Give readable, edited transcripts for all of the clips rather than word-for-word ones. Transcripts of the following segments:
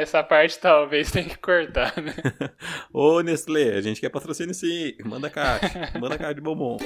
essa parte talvez tenha que cortar, né? Ô, Nestlé, a gente quer patrocínio sim. Manda caixa. Manda caixa de bombom.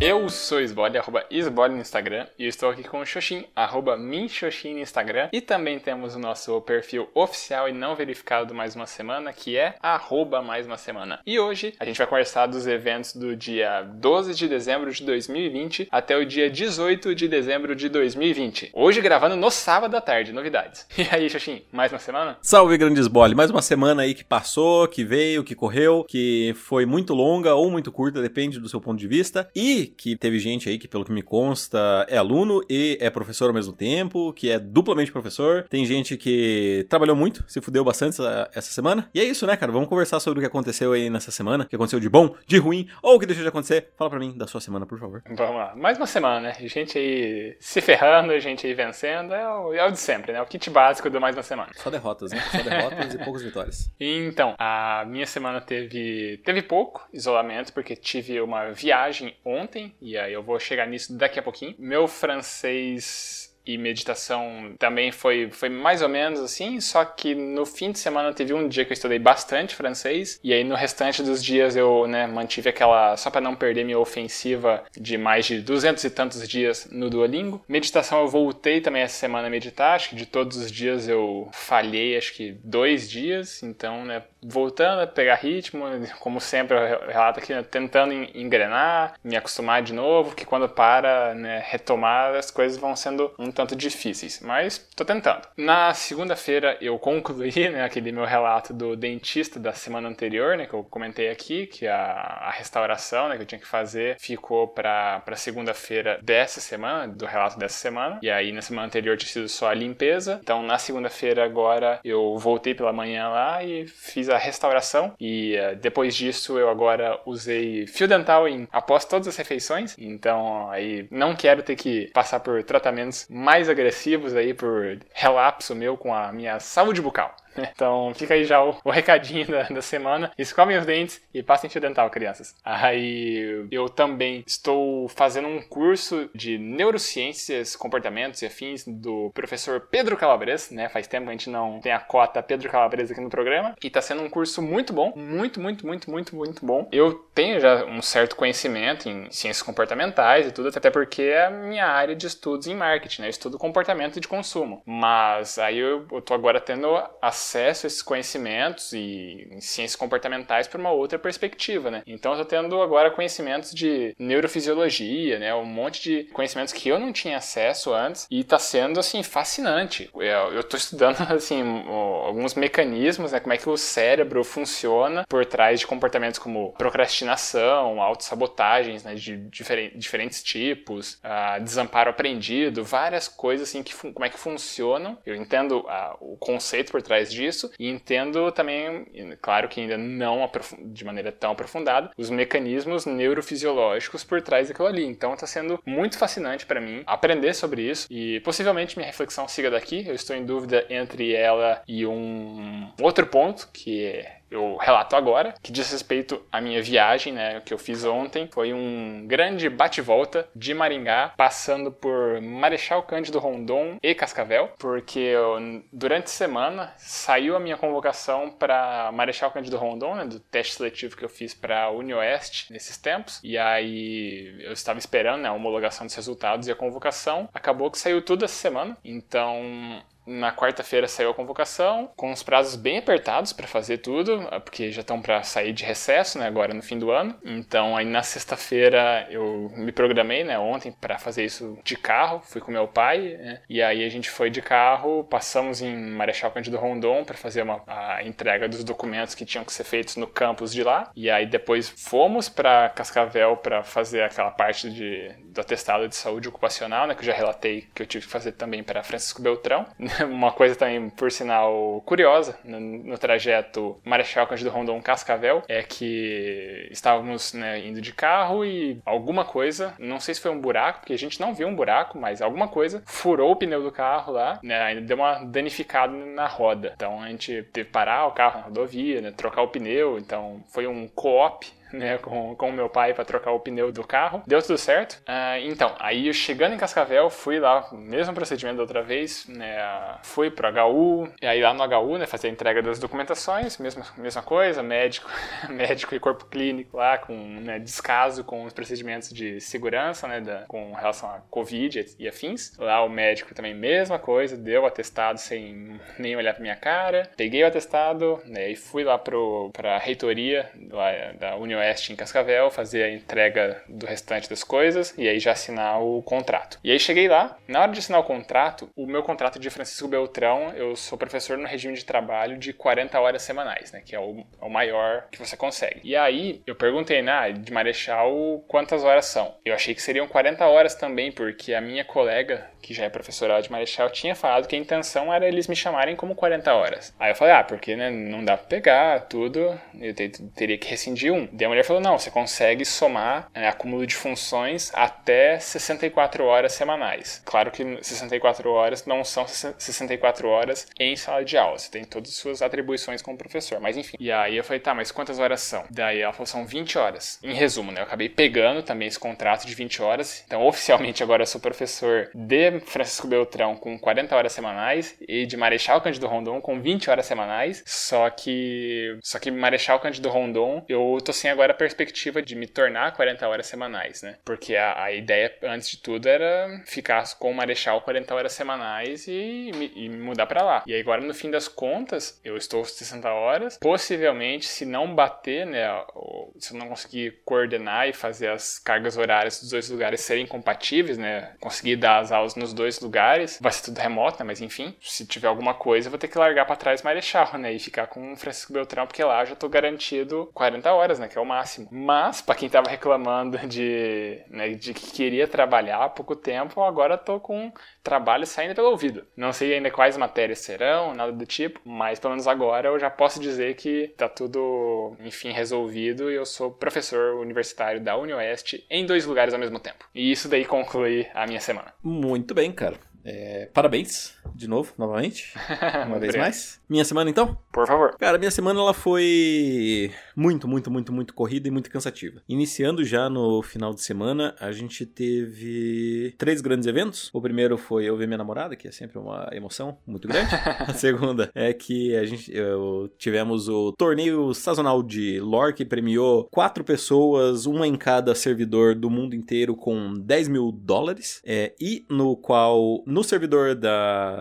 Eu sou Esboli, arroba Esboli no Instagram, e estou aqui com o Xoxim, arroba Michoxin no Instagram, e também temos o nosso perfil oficial e não verificado do Mais Uma Semana, que é arroba Mais Uma Semana. E hoje a gente vai conversar dos eventos do dia 12 de dezembro de 2020 até o dia 18 de dezembro de 2020. Hoje gravando no sábado à tarde, novidades. E aí, Xoxim, mais uma semana? Salve, grande Esboli! Mais uma semana aí que passou, que veio, que correu, que foi muito longa ou muito curta, depende do seu ponto de vista, e que teve gente aí que, pelo que me consta, é aluno e é professor ao mesmo tempo, que é duplamente professor. Tem gente que trabalhou muito, se fudeu bastante essa semana. E é isso, né, cara? Vamos conversar sobre o que aconteceu aí nessa semana, o que aconteceu de bom, de ruim, ou o que deixou de acontecer. Fala pra mim da sua semana, por favor. Vamos lá. Mais uma semana, né? Gente aí se ferrando, gente aí vencendo. É o de sempre, né? O kit básico do mais uma semana. Só derrotas, né? Só derrotas e poucas vitórias. Então, a minha semana teve pouco isolamento, porque tive uma viagem ontem. E aí eu vou chegar nisso daqui a pouquinho. Meu francês e meditação também foi mais ou menos assim, só que no fim de semana teve um dia que eu estudei bastante francês, e aí no restante dos dias eu, né, mantive aquela, só pra não perder minha ofensiva de mais de 200 e tantos dias no Duolingo. Meditação eu voltei também essa semana a meditar, acho que de todos os dias eu falhei, acho que 2 dias, então, né, voltando a pegar ritmo, como sempre eu relato aqui, né, tentando engrenar, me acostumar de novo, que quando para, né, retomar, as coisas vão sendo um tanto difíceis, mas tô tentando. Na segunda-feira eu concluí, né, aquele meu relato do dentista da semana anterior, né, que eu comentei aqui, que a restauração, né, que eu tinha que fazer ficou pra segunda-feira dessa semana, do relato dessa semana, e aí na semana anterior tinha sido só a limpeza, então na segunda-feira agora eu voltei pela manhã lá e fiz a restauração, e depois disso eu agora usei fio dental após todas as refeições, então aí não quero ter que passar por tratamentos mais agressivos aí por relapso meu com a minha saúde bucal. Então fica aí já o recadinho da semana. Escovem os dentes e passem fio dental, crianças. Aí eu também estou fazendo um curso de neurociências, comportamentos e afins do professor Pedro Calabrez, né? Faz tempo que a gente não tem a cota Pedro Calabrez aqui no programa. E tá sendo um curso muito bom, muito, muito, muito, muito, muito bom. Eu tenho já um certo conhecimento em ciências comportamentais e tudo, até porque é a minha área de estudos em marketing, né? Eu estudo comportamento de consumo. Mas aí eu tô agora tendo acesso a esses conhecimentos e ciências comportamentais por uma outra perspectiva, né? Então eu tô tendo agora conhecimentos de neurofisiologia, né? Um monte de conhecimentos que eu não tinha acesso antes e tá sendo, assim, fascinante. Eu tô estudando, assim, alguns mecanismos, né? Como é que o cérebro funciona por trás de comportamentos como procrastinação, autossabotagens, né? De diferentes tipos, desamparo aprendido, várias coisas, assim, como é que funcionam. Eu entendo o conceito por trás disso, e entendo também, claro que ainda não de maneira tão aprofundada, os mecanismos neurofisiológicos por trás daquilo ali. Então tá sendo muito fascinante para mim aprender sobre isso, e possivelmente minha reflexão siga daqui. Eu estou em dúvida entre ela e um outro ponto que eu relato agora, que diz respeito à minha viagem, né, que eu fiz ontem. Foi um grande bate-volta de Maringá, passando por Marechal Cândido Rondon e Cascavel, porque durante a semana saiu a minha convocação para Marechal Cândido Rondon, né, do teste seletivo que eu fiz para Unioeste nesses tempos, e aí eu estava esperando, né, a homologação dos resultados e a convocação. Acabou que saiu tudo essa semana, então... Na quarta-feira saiu a convocação, com os prazos bem apertados para fazer tudo, porque já estão para sair de recesso, né, agora no fim do ano. Então aí na sexta-feira eu me programei, né, ontem para fazer isso de carro, fui com meu pai, né, e aí a gente foi de carro, passamos em Marechal Cândido Rondon para fazer a entrega dos documentos que tinham que ser feitos no campus de lá, e aí depois fomos para Cascavel para fazer aquela parte do atestado de saúde ocupacional, né, que eu já relatei que eu tive que fazer também para Francisco Beltrão. Uma coisa também, por sinal, curiosa, no trajeto Marechal Cândido Rondon Cascavel, é que estávamos, né, indo de carro e alguma coisa, não sei se foi um buraco, porque a gente não viu um buraco, mas alguma coisa furou o pneu do carro lá, né, ainda deu uma danificada na roda. Então a gente teve que parar o carro na rodovia, né, trocar o pneu, então foi um co-op né, com o meu pai para trocar o pneu do carro. Deu tudo certo. Então, aí chegando em Cascavel, fui lá, mesmo procedimento da outra vez, né, fui pro HU, e aí lá no HU, né, fazer a entrega das documentações, mesma coisa, médico e corpo clínico lá, com, né, descaso com os procedimentos de segurança, né, com relação à Covid e afins. Lá o médico também, mesma coisa, deu o atestado sem nem olhar pra minha cara, peguei o atestado, né, e fui lá pra reitoria da Unioeste em Cascavel, fazer a entrega do restante das coisas, e aí já assinar o contrato. E aí cheguei lá, na hora de assinar o contrato, o meu contrato de Francisco Beltrão, eu sou professor no regime de trabalho de 40 horas semanais, né, que é o maior que você consegue. E aí, eu perguntei, de Marechal, quantas horas são? Eu achei que seriam 40 horas também, porque a minha colega, que já é professora de Marechal, tinha falado que a intenção era eles me chamarem como 40 horas. Aí eu falei, porque, né, não dá pra pegar tudo, eu teria que rescindir um. Daí a mulher falou, não, você consegue somar, né, acúmulo de funções até 64 horas semanais. Claro que 64 horas não são 64 horas em sala de aula, você tem todas as suas atribuições como professor, mas enfim. E aí eu falei, mas quantas horas são? Daí ela falou, são 20 horas. Em resumo, né, eu acabei pegando também esse contrato de 20 horas, então oficialmente agora eu sou professor de Francisco Beltrão com 40 horas semanais e de Marechal Cândido Rondon com 20 horas semanais, só que Marechal Cândido Rondon, eu tô sem agora a perspectiva de me tornar 40 horas semanais, né, porque a ideia antes de tudo era ficar com o Marechal 40 horas semanais e mudar pra lá. E agora, no fim das contas, eu estou 60 horas, possivelmente, se não bater, né, se eu não conseguir coordenar e fazer as cargas horárias dos dois lugares serem compatíveis, né, conseguir dar as aulas nos dois lugares, vai ser tudo remoto, né, mas enfim, se tiver alguma coisa, eu vou ter que largar pra trás Marechal, né, e ficar com o Francisco Beltrão, porque lá eu já tô garantido 40 horas, né, que é o máximo. Mas, pra quem tava reclamando de que queria trabalhar há pouco tempo, agora eu tô com trabalho saindo pelo ouvido. Não sei ainda quais matérias serão, nada do tipo, mas pelo menos agora eu já posso dizer que tá tudo, enfim, resolvido e eu sou professor universitário da Unioeste em dois lugares ao mesmo tempo. E isso daí conclui a minha semana. Muito bem, cara. Parabéns, novamente, uma vez mais. Minha semana, então? Por favor. Cara, minha semana ela foi muito corrida e muito cansativa. Iniciando já no final de semana, a gente teve 3 grandes eventos. O primeiro foi eu ver minha namorada, que é sempre uma emoção muito grande. A segunda é que tivemos o torneio sazonal de LoR, que premiou 4 pessoas, uma em cada servidor do mundo inteiro, com $10.000, e no qual... No servidor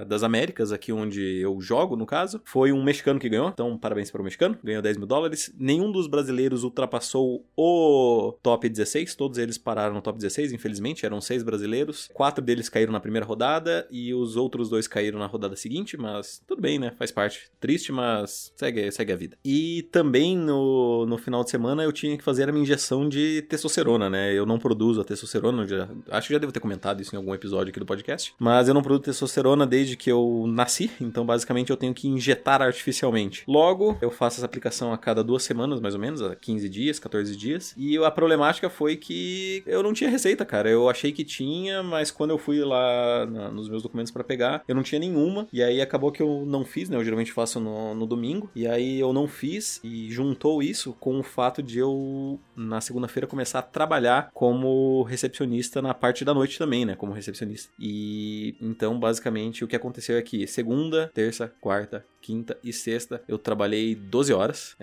das Américas, aqui onde eu jogo, no caso, foi um mexicano que ganhou. Então, parabéns para o mexicano. Ganhou $10.000. Nenhum dos brasileiros ultrapassou o top 16. Todos eles pararam no top 16, infelizmente. Eram 6 brasileiros. 4 deles caíram na primeira rodada e os outros 2 caíram na rodada seguinte. Mas tudo bem, né? Faz parte. Triste, mas segue a vida. E também no final de semana eu tinha que fazer a minha injeção de testosterona, né? Eu não produzo a testosterona. Acho que já devo ter comentado isso em algum episódio aqui do podcast. Mas eu não produzo testosterona desde que eu nasci, então basicamente eu tenho que injetar artificialmente. Logo, eu faço essa aplicação a cada 2 semanas, mais ou menos, a 15 dias, 14 dias. E a problemática foi que eu não tinha receita, cara. Eu achei que tinha, mas quando eu fui lá nos meus documentos pra pegar, eu não tinha nenhuma. E aí acabou que eu não fiz, né? Eu geralmente faço no domingo. E aí eu não fiz e juntou isso com o fato de eu, na segunda-feira, começar a trabalhar como recepcionista na parte da noite também, né? Como recepcionista. E então, basicamente, o que aconteceu é que segunda, terça, quarta, quinta e sexta eu trabalhei 12 horas.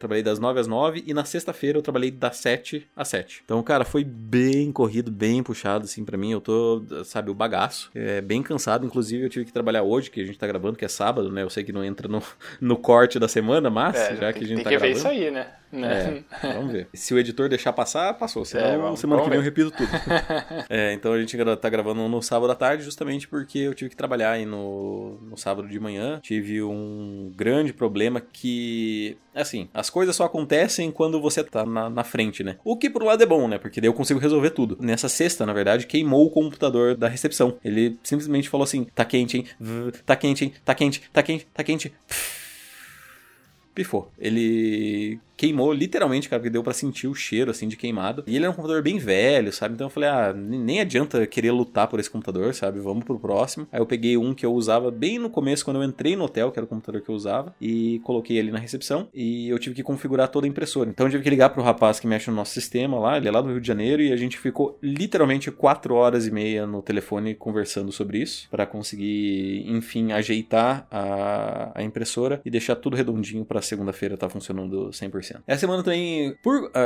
Trabalhei das 9 às 9 e na sexta-feira eu trabalhei das 7 às 7. Então, cara, foi bem corrido, bem puxado, assim, pra mim. Eu tô, sabe, o bagaço. Bem cansado. Inclusive, eu tive que trabalhar hoje, que a gente tá gravando, que é sábado, né? Eu sei que não entra no corte da semana, mas já que a gente tá gravando... Tem que ver isso aí, né? Vamos ver. Se o editor deixar passar, passou. Senão, semana que vem eu repito tudo. Então, a gente tá gravando no sábado à tarde, justamente porque eu tive que trabalhar aí no sábado de manhã. Tive um grande problema que... Assim, as coisas só acontecem quando você tá na frente, né? O que por um lado é bom, né? Porque daí eu consigo resolver tudo. Nessa sexta, na verdade, queimou o computador da recepção. Ele simplesmente falou assim, tá quente, hein? Tá quente, hein? Tá quente, tá quente, tá quente. pifou. Ele queimou literalmente, cara, porque deu pra sentir o cheiro, assim, de queimado. E ele era um computador bem velho, sabe? Então eu falei, ah, nem adianta querer lutar por esse computador, sabe? Vamos pro próximo. Aí eu peguei um que eu usava bem no começo, quando eu entrei no hotel, que era o computador que eu usava, e coloquei ele na recepção, e eu tive que configurar toda a impressora. Então eu tive que ligar pro rapaz que mexe no nosso sistema lá, ele é lá do Rio de Janeiro, e a gente ficou literalmente 4 horas e meia no telefone conversando sobre isso, pra conseguir, enfim, ajeitar a impressora e deixar tudo redondinho pra segunda-feira tá funcionando 100%. Essa semana também,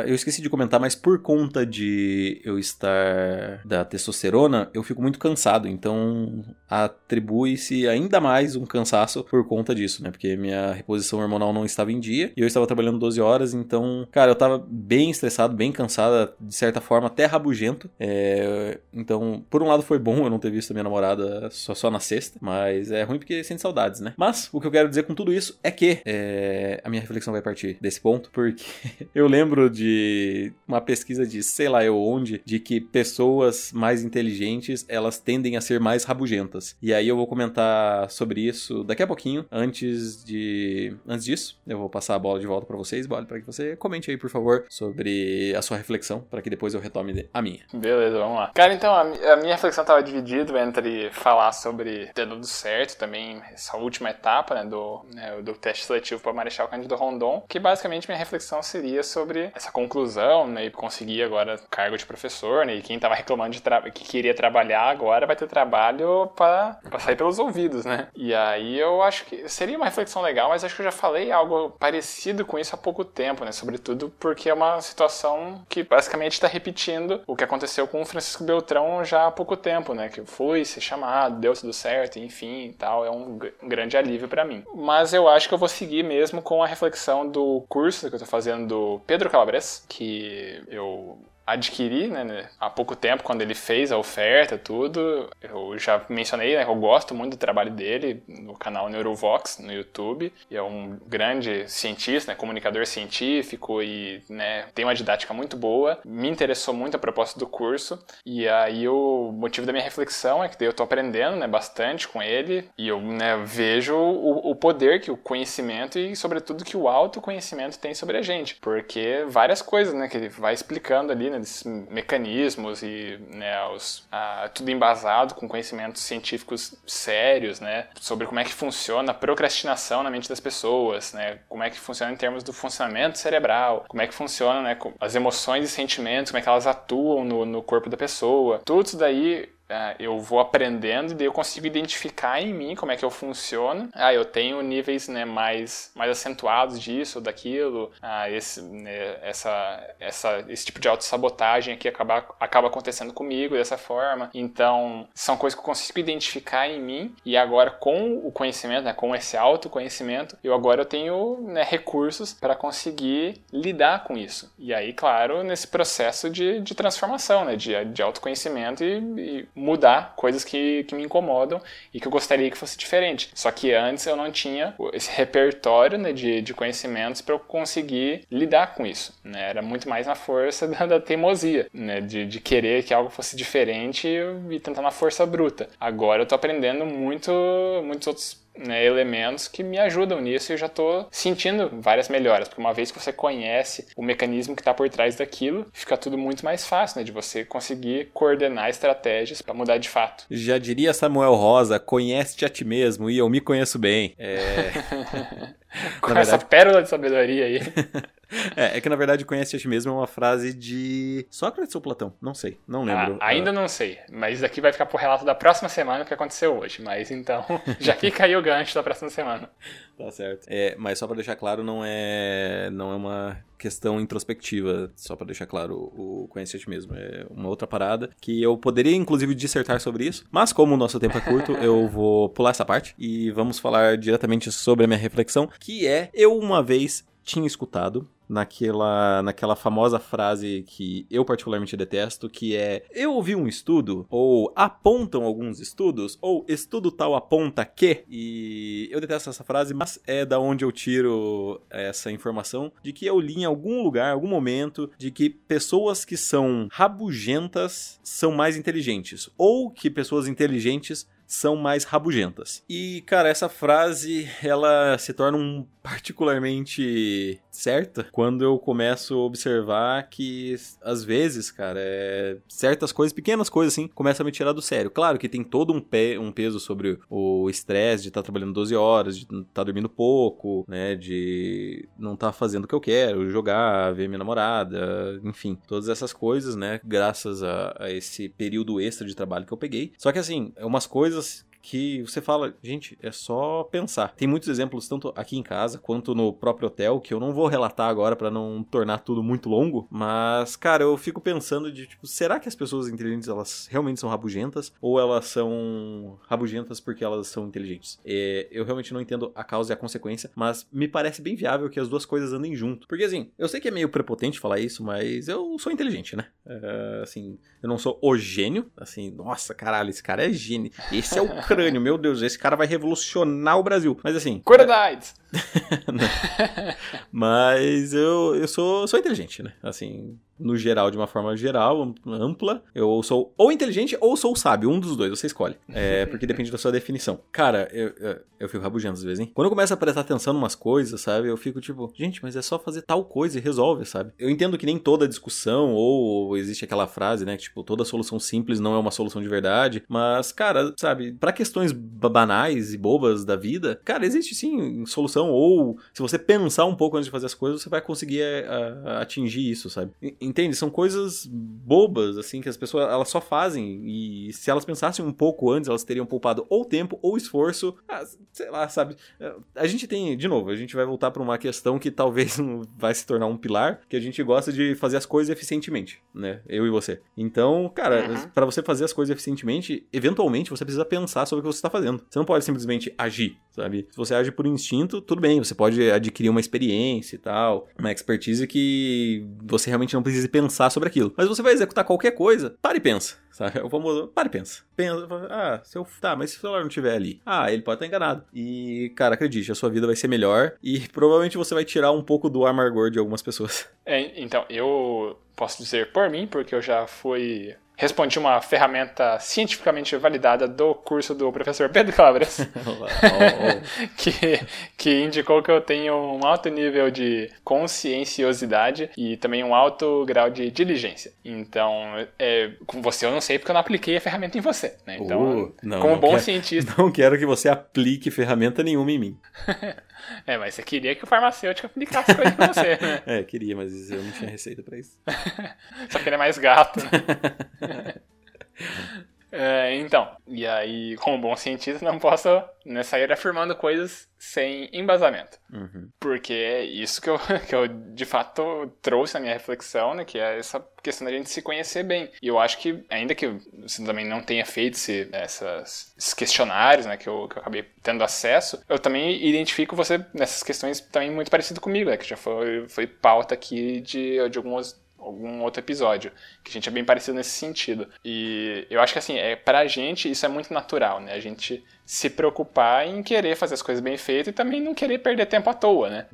eu esqueci de comentar, mas por conta de eu estar da testosterona, eu fico muito cansado, então atribui-se ainda mais um cansaço por conta disso, né? Porque minha reposição hormonal não estava em dia, e eu estava trabalhando 12 horas, então, cara, eu estava bem estressado, bem cansado, de certa forma, até rabugento. Então, por um lado foi bom eu não ter visto a minha namorada só na sexta, mas é ruim porque sente saudades, né? Mas, o que eu quero dizer com tudo isso é que a minha reflexão vai partir desse ponto, porque eu lembro de uma pesquisa de sei lá eu onde, de que pessoas mais inteligentes, elas tendem a ser mais rabugentas. E aí eu vou comentar sobre isso daqui a pouquinho. Antes disso, eu vou passar a bola de volta pra vocês, Bole, pra que você comente aí, por favor, sobre a sua reflexão, pra que depois eu retome a minha. Beleza, vamos lá. Cara, então, a minha reflexão tava dividida entre falar sobre ter dado certo, também essa última etapa, né, do teste seletivo pra Marechal Cândido Rondon, que basicamente minha reflexão seria sobre essa conclusão, né, e conseguir agora cargo de professor, né, e quem tava reclamando que queria trabalhar agora vai ter trabalho pra sair pelos ouvidos, né, e aí eu acho que seria uma reflexão legal, mas acho que eu já falei algo parecido com isso há pouco tempo, né, sobretudo porque é uma situação que basicamente tá repetindo o que aconteceu com o Francisco Beltrão já há pouco tempo, né, que foi ser chamado, deu tudo certo, enfim, e tal, é um grande alívio pra mim, mas eu acho que eu vou seguir mesmo com a reflexão do curso que eu tô fazendo do Pedro Calabrez, que eu adquiri, né, há pouco tempo, quando ele fez a oferta, tudo. Eu já mencionei, né, que eu gosto muito do trabalho dele no canal Neurovox, no YouTube. E é um grande cientista, né, comunicador científico e, né, tem uma didática muito boa. Me interessou muito a proposta do curso. E aí o motivo da minha reflexão é que eu tô aprendendo, né, bastante com ele. E eu, né, vejo o poder que o conhecimento e, sobretudo, que o autoconhecimento tem sobre a gente. Porque várias coisas, né, que ele vai explicando ali, né, desses mecanismos e, né, tudo embasado com conhecimentos científicos sérios, né, sobre como é que funciona a procrastinação na mente das pessoas, né, como é que funciona em termos do funcionamento cerebral, como é que funciona, né, as emoções e sentimentos, como é que elas atuam no corpo da pessoa. Tudo isso daí eu vou aprendendo e daí eu consigo identificar em mim como é que eu funciono. Eu tenho níveis, né, mais acentuados disso ou daquilo. Esse tipo de autossabotagem aqui acaba acontecendo comigo dessa forma. Então, são coisas que eu consigo identificar em mim. E agora, com o conhecimento, né, com esse autoconhecimento, eu tenho, né, recursos para conseguir lidar com isso. E aí, claro, nesse processo de transformação, né, de autoconhecimento e mudar coisas que me incomodam e que eu gostaria que fosse diferente. Só que antes eu não tinha esse repertório, né, de conhecimentos para eu conseguir lidar com isso, né? Era muito mais na força da teimosia, né, de querer que algo fosse diferente e tentar na força bruta. Agora eu tô aprendendo muitos outros, né, elementos que me ajudam nisso e eu já estou sentindo várias melhoras, porque uma vez que você conhece o mecanismo que está por trás daquilo, fica tudo muito mais fácil, né, de você conseguir coordenar estratégias para mudar de fato. Já diria Samuel Rosa, conhece-te a ti mesmo e eu me conheço bem. Com verdade... essa pérola de sabedoria aí. É que na verdade conhece a ti mesmo é uma frase de Sócrates ou Platão, não sei, não lembro. Ainda não sei, mas daqui vai ficar pro relato da próxima semana, o que aconteceu hoje, mas então já fica aí o gancho da próxima semana. Tá certo. Mas só pra deixar claro, não é uma questão introspectiva, só pra deixar claro, o conhecer a ti mesmo é uma outra parada, que eu poderia inclusive dissertar sobre isso, mas como o nosso tempo é curto, eu vou pular essa parte e vamos falar diretamente sobre a minha reflexão, que é, eu uma vez tinha escutado naquela famosa frase que eu particularmente detesto, que é, eu ouvi um estudo, ou apontam alguns estudos, ou estudo tal aponta que, e eu detesto essa frase, mas é da onde eu tiro essa informação, de que eu li em algum lugar, em algum momento, de que pessoas que são rabugentas são mais inteligentes, ou que pessoas inteligentes são mais rabugentas. E, cara, essa frase, ela se torna particularmente certa quando eu começo a observar que, às vezes, cara, certas coisas, pequenas coisas, assim, começam a me tirar do sério. Claro que tem todo um peso sobre o estresse de estar trabalhando 12 horas, de estar dormindo pouco, né, de não estar fazendo o que eu quero, jogar, ver minha namorada, enfim, todas essas coisas, né, graças a esse período extra de trabalho que eu peguei. Só que, assim, umas coisas que você fala, gente, é só pensar. Tem muitos exemplos, tanto aqui em casa quanto no próprio hotel, que eu não vou relatar agora pra não tornar tudo muito longo, mas, cara, eu fico pensando de, tipo, será que as pessoas inteligentes, elas realmente são rabugentas? Ou elas são rabugentas porque elas são inteligentes? Eu realmente não entendo a causa e a consequência, mas me parece bem viável que as duas coisas andem junto. Porque, assim, eu sei que é meio prepotente falar isso, mas eu sou inteligente, né? Assim, eu não sou o gênio, assim, nossa, caralho, esse cara é gênio. Esse é o crânio, meu Deus, esse cara vai revolucionar o Brasil. Mas assim... Qualidade! Mas eu sou inteligente, né? Assim... no geral, de uma forma geral, ampla, eu sou ou inteligente ou sou sábio, um dos dois, você escolhe, porque depende da sua definição. Cara, eu fico rabugento às vezes, hein? Quando eu começo a prestar atenção em umas coisas, sabe, eu fico tipo, gente, mas é só fazer tal coisa e resolve, sabe? Eu entendo que nem toda discussão, ou existe aquela frase, né, que tipo, toda solução simples não é uma solução de verdade, mas, cara, sabe, pra questões banais e bobas da vida, cara, existe sim solução, ou se você pensar um pouco antes de fazer as coisas, você vai conseguir atingir isso, sabe? Entende? São coisas bobas, assim, que as pessoas, elas só fazem, e se elas pensassem um pouco antes, elas teriam poupado ou tempo ou esforço, sei lá, sabe? A gente tem, de novo, a gente vai voltar para uma questão que talvez vai se tornar um pilar, que a gente gosta de fazer as coisas eficientemente, né? Eu e você. Então, cara, para você fazer as coisas eficientemente, eventualmente você precisa pensar sobre o que você está fazendo. Você não pode simplesmente agir, sabe? Se você age por instinto, tudo bem, você pode adquirir uma experiência e tal, uma expertise que você realmente não precisa pensar sobre aquilo. Mas você vai executar qualquer coisa, para e pensa, sabe? O famoso, para e pensa. Pensa, tá, mas se o celular não estiver ali? Ele pode estar enganado. E, cara, acredite, a sua vida vai ser melhor e provavelmente você vai tirar um pouco do amargor de algumas pessoas. Então, eu posso dizer por mim, porque eu já fui... respondi uma ferramenta cientificamente validada do curso do professor Pedro Calabrez, que indicou que eu tenho um alto nível de conscienciosidade e também um alto grau de diligência. Então, com você eu não sei porque eu não apliquei a ferramenta em você, né? Então, cientista... Não quero que você aplique ferramenta nenhuma em mim. Mas você queria que o farmacêutico aplicasse coisa pra você, né? Queria, mas eu não tinha receita pra isso. Só que ele é mais gato, né? Então, e aí, como bom cientista, não posso sair afirmando coisas sem embasamento. Porque é isso que eu de fato trouxe na minha reflexão, né? Que é essa questão da gente se conhecer bem. E eu acho que, ainda que você também não tenha feito esses questionários, né? Que eu acabei tendo acesso, eu também identifico você nessas questões também muito parecido comigo, né? Que já foi pauta aqui de algum outro episódio, que a gente é bem parecido nesse sentido. E eu acho que, assim, pra gente isso é muito natural, né? A gente se preocupar em querer fazer as coisas bem feitas e também não querer perder tempo à toa, né?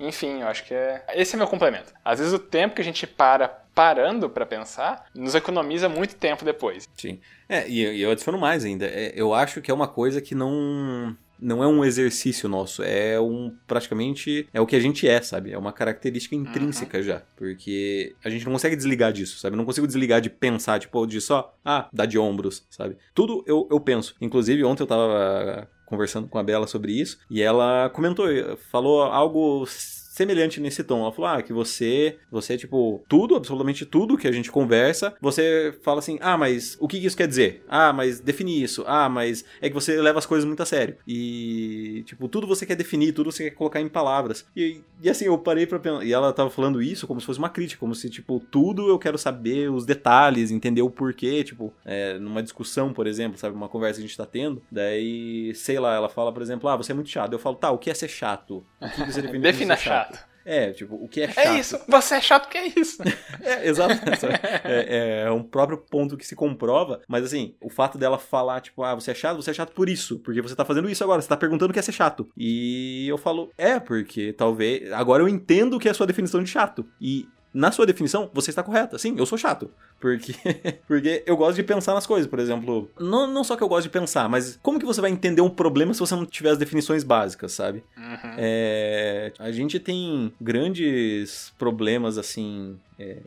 Enfim, eu acho que esse é meu complemento. Às vezes o tempo que a gente parando pra pensar, nos economiza muito tempo depois. Sim. E eu adiciono mais ainda. Eu acho que é uma coisa que não é um exercício nosso, praticamente é o que a gente é, sabe? É uma característica intrínseca já, porque a gente não consegue desligar disso, sabe? Eu não consigo desligar de pensar, tipo, de só, dá de ombros, sabe? Tudo eu penso. Inclusive, ontem eu tava conversando com a Bela sobre isso, e ela falou algo semelhante nesse tom. Ela falou, que você tipo, tudo, absolutamente tudo que a gente conversa, você fala assim, mas o que isso quer dizer? Mas define isso. Mas é que você leva as coisas muito a sério. E, tipo, tudo você quer definir, tudo você quer colocar em palavras. E assim, eu parei pra pensar, e ela tava falando isso como se fosse uma crítica, como se, tipo, tudo eu quero saber os detalhes, entender o porquê, tipo, numa discussão, por exemplo, sabe, uma conversa que a gente tá tendo, daí, sei lá, ela fala, por exemplo, você é muito chato. Eu falo, o que é ser chato? O que você define? Defina chato. Tipo, o que é chato? Isso, você é chato que é isso. Exato. É um próprio ponto que se comprova, mas assim, o fato dela falar, tipo, você é chato por isso, porque você tá fazendo isso agora, você tá perguntando o que é ser chato. E eu falo, porque talvez, agora eu entendo o que é a sua definição de chato. E na sua definição, você está correta. Sim, eu sou chato. Porque eu gosto de pensar nas coisas, por exemplo. Não só que eu gosto de pensar, mas como que você vai entender um problema se você não tiver as definições básicas, sabe? Uhum. A gente tem grandes problemas, assim,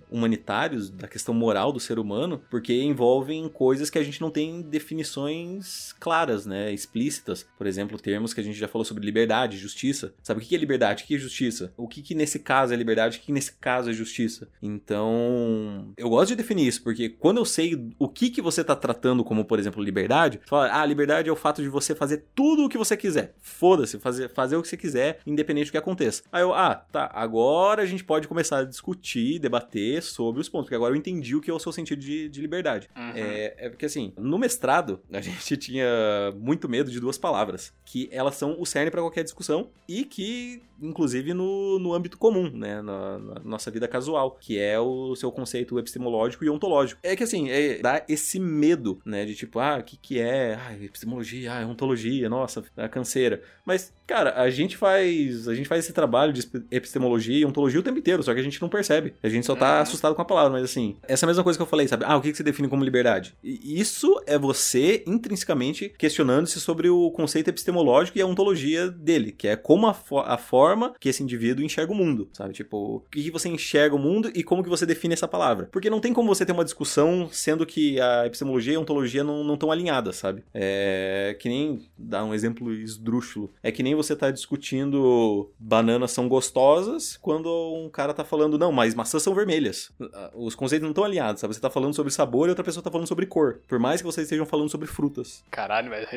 humanitários, da questão moral do ser humano, porque envolvem coisas que a gente não tem definições claras, né, explícitas. Por exemplo, termos que a gente já falou sobre liberdade, justiça. Sabe o que é liberdade? O que é justiça? O que nesse caso é liberdade? O que nesse caso é justiça? Então, eu gosto de definir isso, porque quando eu sei o que você tá tratando como, por exemplo, liberdade, você fala, liberdade é o fato de você fazer tudo o que você quiser. Foda-se, fazer o que você quiser, independente do que aconteça. Aí eu, tá, agora a gente pode começar a discutir, debater sobre os pontos, porque agora eu entendi o que é o seu sentido de liberdade. Uhum. É porque, assim, no mestrado, a gente tinha muito medo de duas palavras, que elas são o cerne para qualquer discussão e que, inclusive, no âmbito comum, né, na nossa vida casual, que é o seu conceito epistemológico e ontológico. É que, assim, dá esse medo, né, de tipo, o que é? Epistemologia, ontologia, nossa, a canseira. Mas, cara, a gente faz esse trabalho de epistemologia e ontologia o tempo inteiro, só que a gente não percebe. A gente só tá assustado com a palavra, mas, assim, essa mesma coisa que eu falei, sabe? O que você define como liberdade? E isso é você intrinsecamente questionando-se sobre o conceito epistemológico e a ontologia dele, que é como a forma que esse indivíduo enxerga o mundo, sabe? Tipo, o que você enxerga o mundo e como que você define essa palavra. Porque não tem como você ter uma discussão sendo que a epistemologia e a ontologia não estão alinhadas, sabe? É que nem, dá um exemplo esdrúxulo, é que nem você tá discutindo bananas são gostosas quando um cara tá falando, não, mas maçãs são vermelhas. Os conceitos não estão alinhados, sabe? Você tá falando sobre sabor e outra pessoa tá falando sobre cor, por mais que vocês estejam falando sobre frutas. Caralho, mas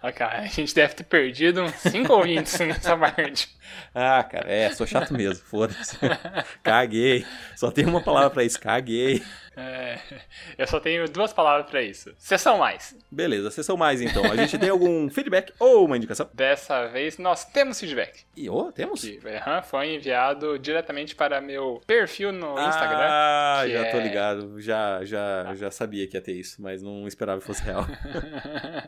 a gente deve ter perdido uns 5 ouvintes nessa parte. Cara, sou chato mesmo, foda-se. Caguei. Só tem uma palavra pra isso, caguei. Eu só tenho 2 palavras pra isso. Sessão mais. Beleza, sessão mais então. A gente tem algum feedback ou uma indicação? Dessa vez nós temos feedback. E temos? Que, foi enviado diretamente para meu perfil no Instagram. Já tô ligado. Já sabia que ia ter isso, mas não esperava que fosse real.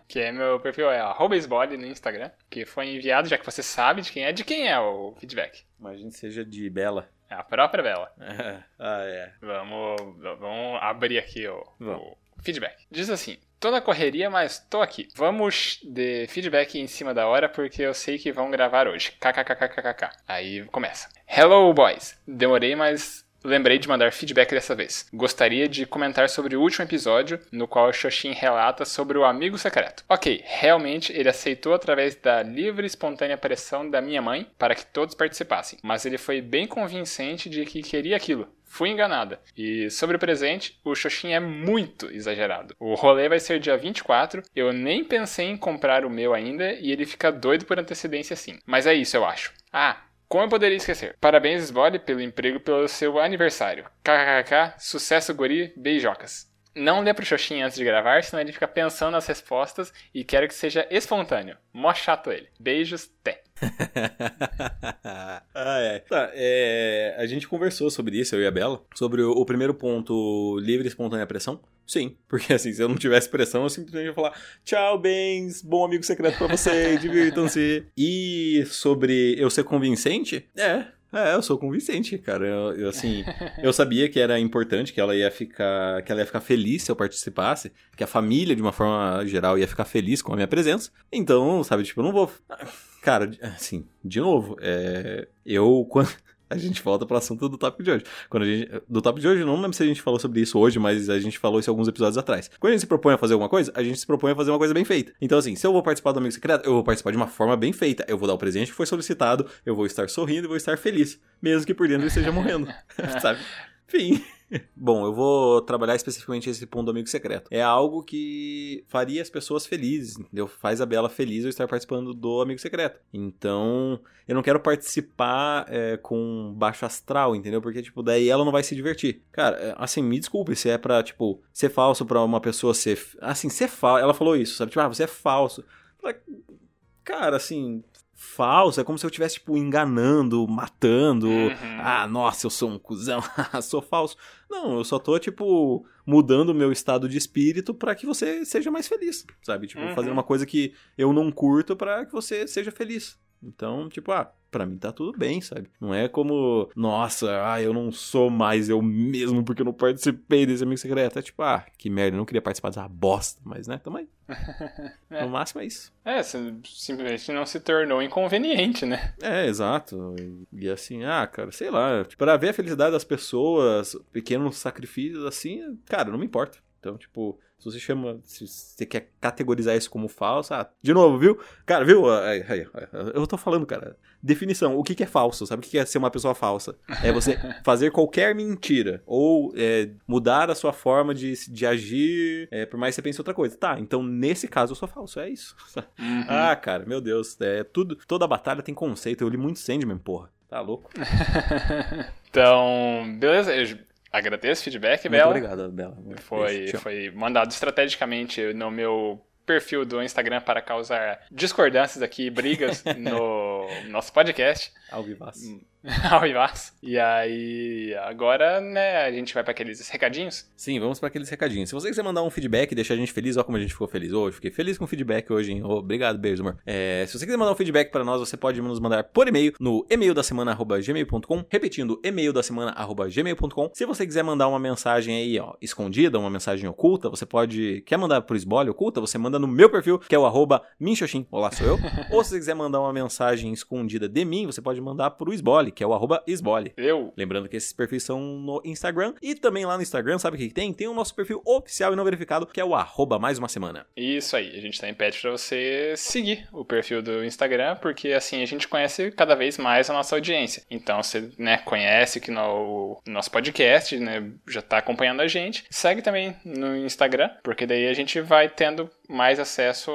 Que é meu perfil, @Esboli no Instagram. Que foi enviado, já que você sabe de quem é o feedback. Imagina que seja de Bela. É a própria Bela. É. Vamos abrir aqui o feedback. Diz assim: tô na correria, mas tô aqui. Vamos de feedback em cima da hora, porque eu sei que vão gravar hoje. KKKKKK. Aí começa. Hello, boys. Demorei, mas lembrei de mandar feedback dessa vez. Gostaria de comentar sobre o último episódio, no qual Xoxim relata sobre o amigo secreto. Ok, realmente ele aceitou através da livre e espontânea pressão da minha mãe para que todos participassem, mas ele foi bem convincente de que queria aquilo. Fui enganada. E sobre o presente, o Xoxim é muito exagerado. O rolê vai ser dia 24, eu nem pensei em comprar o meu ainda e ele fica doido por antecedência sim. Mas é isso, eu acho. Como eu poderia esquecer? Parabéns, Esboli, pelo emprego e pelo seu aniversário. KKKK, sucesso, guri, beijocas. Não lê pro Xoxim antes de gravar, senão ele fica pensando nas respostas e quero que seja espontâneo. Mó chato ele. Beijos, té. Tá, a gente conversou sobre isso, eu e a Bela, sobre o primeiro ponto, livre e espontânea pressão. Sim, porque assim, se eu não tivesse pressão, eu simplesmente ia falar, tchau, bens, bom amigo secreto pra você, divirtam-se. E sobre eu ser convincente, eu sou convincente, cara. Eu assim, eu sabia que era importante, que ela ia ficar feliz se eu participasse, que a família, de uma forma geral, ia ficar feliz com a minha presença. Então, sabe, tipo, eu não vou... Cara, assim, de novo, a gente volta pro assunto do tópico de hoje. Do tópico de hoje, não lembro se a gente falou sobre isso hoje, mas a gente falou isso alguns episódios atrás. Quando a gente se propõe a fazer alguma coisa, a gente se propõe a fazer uma coisa bem feita. Então, assim, se eu vou participar do Amigo Secreto, eu vou participar de uma forma bem feita. Eu vou dar o presente que foi solicitado, eu vou estar sorrindo e vou estar feliz. Mesmo que por dentro eu esteja morrendo, sabe? Enfim... Bom, eu vou trabalhar especificamente esse ponto do amigo secreto. É algo que faria as pessoas felizes, entendeu? Faz a Bela feliz eu estar participando do amigo secreto. Então, eu não quero participar com baixo astral, entendeu? Porque, tipo, daí ela não vai se divertir. Cara, assim, me desculpe se é pra, tipo, ser falso pra uma pessoa ser... Assim, ser falso... Ela falou isso, sabe? Tipo, você é falso. Cara, assim... Falso, é como se eu estivesse, tipo, enganando, matando. Uhum. Nossa, eu sou um cuzão, sou falso. Não, eu só tô, tipo, mudando o meu estado de espírito pra que você seja mais feliz, sabe? Tipo, fazendo uma coisa que eu não curto pra que você seja feliz. Então, tipo, pra mim tá tudo bem, sabe? Não é como, nossa, eu não sou mais eu mesmo porque eu não participei desse amigo secreto. É tipo, que merda, eu não queria participar dessa bosta, mas né, tamo aí. No máximo é isso. Simplesmente não se tornou inconveniente, né? Exato. E assim, cara, sei lá, pra ver a felicidade das pessoas, pequenos sacrifícios assim, cara, não me importa. Então, tipo, se você chama, se você quer categorizar isso como falso, de novo, viu? Cara, viu? Eu tô falando, cara. Definição, o que é falso? Sabe o que é ser uma pessoa falsa? É você fazer qualquer mentira, ou mudar a sua forma de agir, por mais que você pense outra coisa. Tá, então nesse caso eu sou falso, é isso. Uhum. Cara, meu Deus, toda batalha tem conceito, eu li muito Sandman, porra. Tá louco? Então, beleza, agradeço o feedback, muito Bela. Muito obrigado, Bela. Foi mandado estrategicamente no meu perfil do Instagram para causar discordâncias aqui, brigas no nosso podcast. Ao vivaz. E aí, agora, né, a gente vai para aqueles recadinhos? Sim, vamos para aqueles recadinhos. Se você quiser mandar um feedback e deixar a gente feliz, ó como a gente ficou feliz hoje. Fiquei feliz com o feedback hoje, hein? Obrigado, beijo, amor. Se você quiser mandar um feedback para nós, você pode nos mandar por e-mail no emaildasemana@gmail.com, repetindo, emaildasemana@gmail.com. Se você quiser mandar uma mensagem aí, ó, escondida, uma mensagem oculta, você pode... Quer mandar pro Esboli oculta? Você manda no meu perfil, que é o @minchoxin. Olá, sou eu. Ou se você quiser mandar uma mensagem escondida de mim, você pode mandar pro Esboli, que é o @Esboli. Lembrando que esses perfis são no Instagram. E também lá no Instagram, sabe o que tem? Tem o nosso perfil oficial e não verificado, que é o @maisumasemana. Isso aí, a gente tá em pede pra você seguir o perfil do Instagram, porque assim a gente conhece cada vez mais a nossa audiência. Então você, né, conhece que no nosso podcast, né, já tá acompanhando a gente. Segue também no Instagram, porque daí a gente vai tendo mais acesso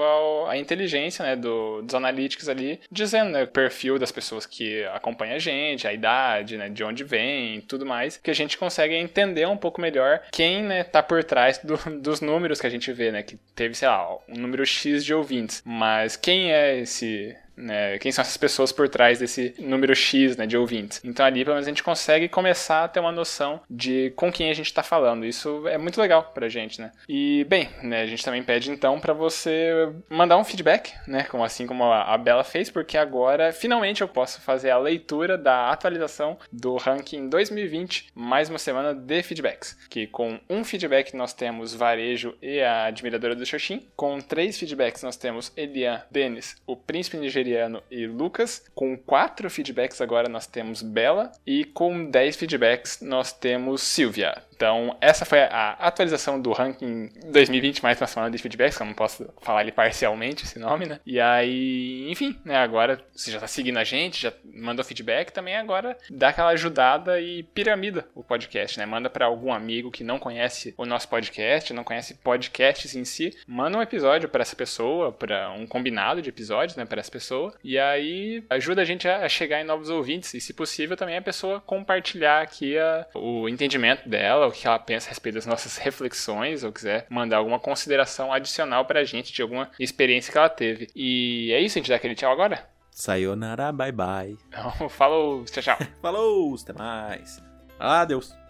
à inteligência, né, dos analytics ali, dizendo, né, o perfil das pessoas que acompanham a gente, a idade, né, de onde vem, tudo mais, que a gente consegue entender um pouco melhor quem, né, tá por trás dos números que a gente vê, né, que teve, sei lá, um número X de ouvintes, mas quem é esse... Né, quem são essas pessoas por trás desse número X, né, de ouvintes. Então ali pelo menos a gente consegue começar a ter uma noção de com quem a gente está falando. Isso é muito legal pra gente, né? E bem, né, a gente também pede então pra você mandar um feedback, né, como a Bela fez, porque agora finalmente eu posso fazer a leitura da atualização do ranking 2020, mais uma semana de feedbacks, que com um feedback nós temos Varejo e a Admiradora do Xoxim, com 3 feedbacks nós temos Elian, Denis, o Príncipe Nigeriano e Lucas. Com 4 feedbacks agora nós temos Bela, e com 10 feedbacks nós temos Silvia. Então essa foi a atualização do ranking 2020, mais uma semana de feedbacks, que eu não posso falar ele parcialmente, esse nome, né? E aí, enfim, né, agora você já tá seguindo a gente, já mandou feedback, também agora dá aquela ajudada e piramida o podcast, né? Manda pra algum amigo que não conhece o nosso podcast, não conhece podcasts em si, manda um episódio pra essa pessoa, pra um combinado de episódios, né, pra essa pessoa. E aí ajuda a gente a chegar em novos ouvintes e, se possível, também a pessoa compartilhar aqui o entendimento dela, o que ela pensa a respeito das nossas reflexões, ou quiser mandar alguma consideração adicional pra gente de alguma experiência que ela teve. E é isso, a gente dá aquele tchau agora? Sayonara, bye bye. Então, falou, tchau, tchau. Falou, até mais. Adeus.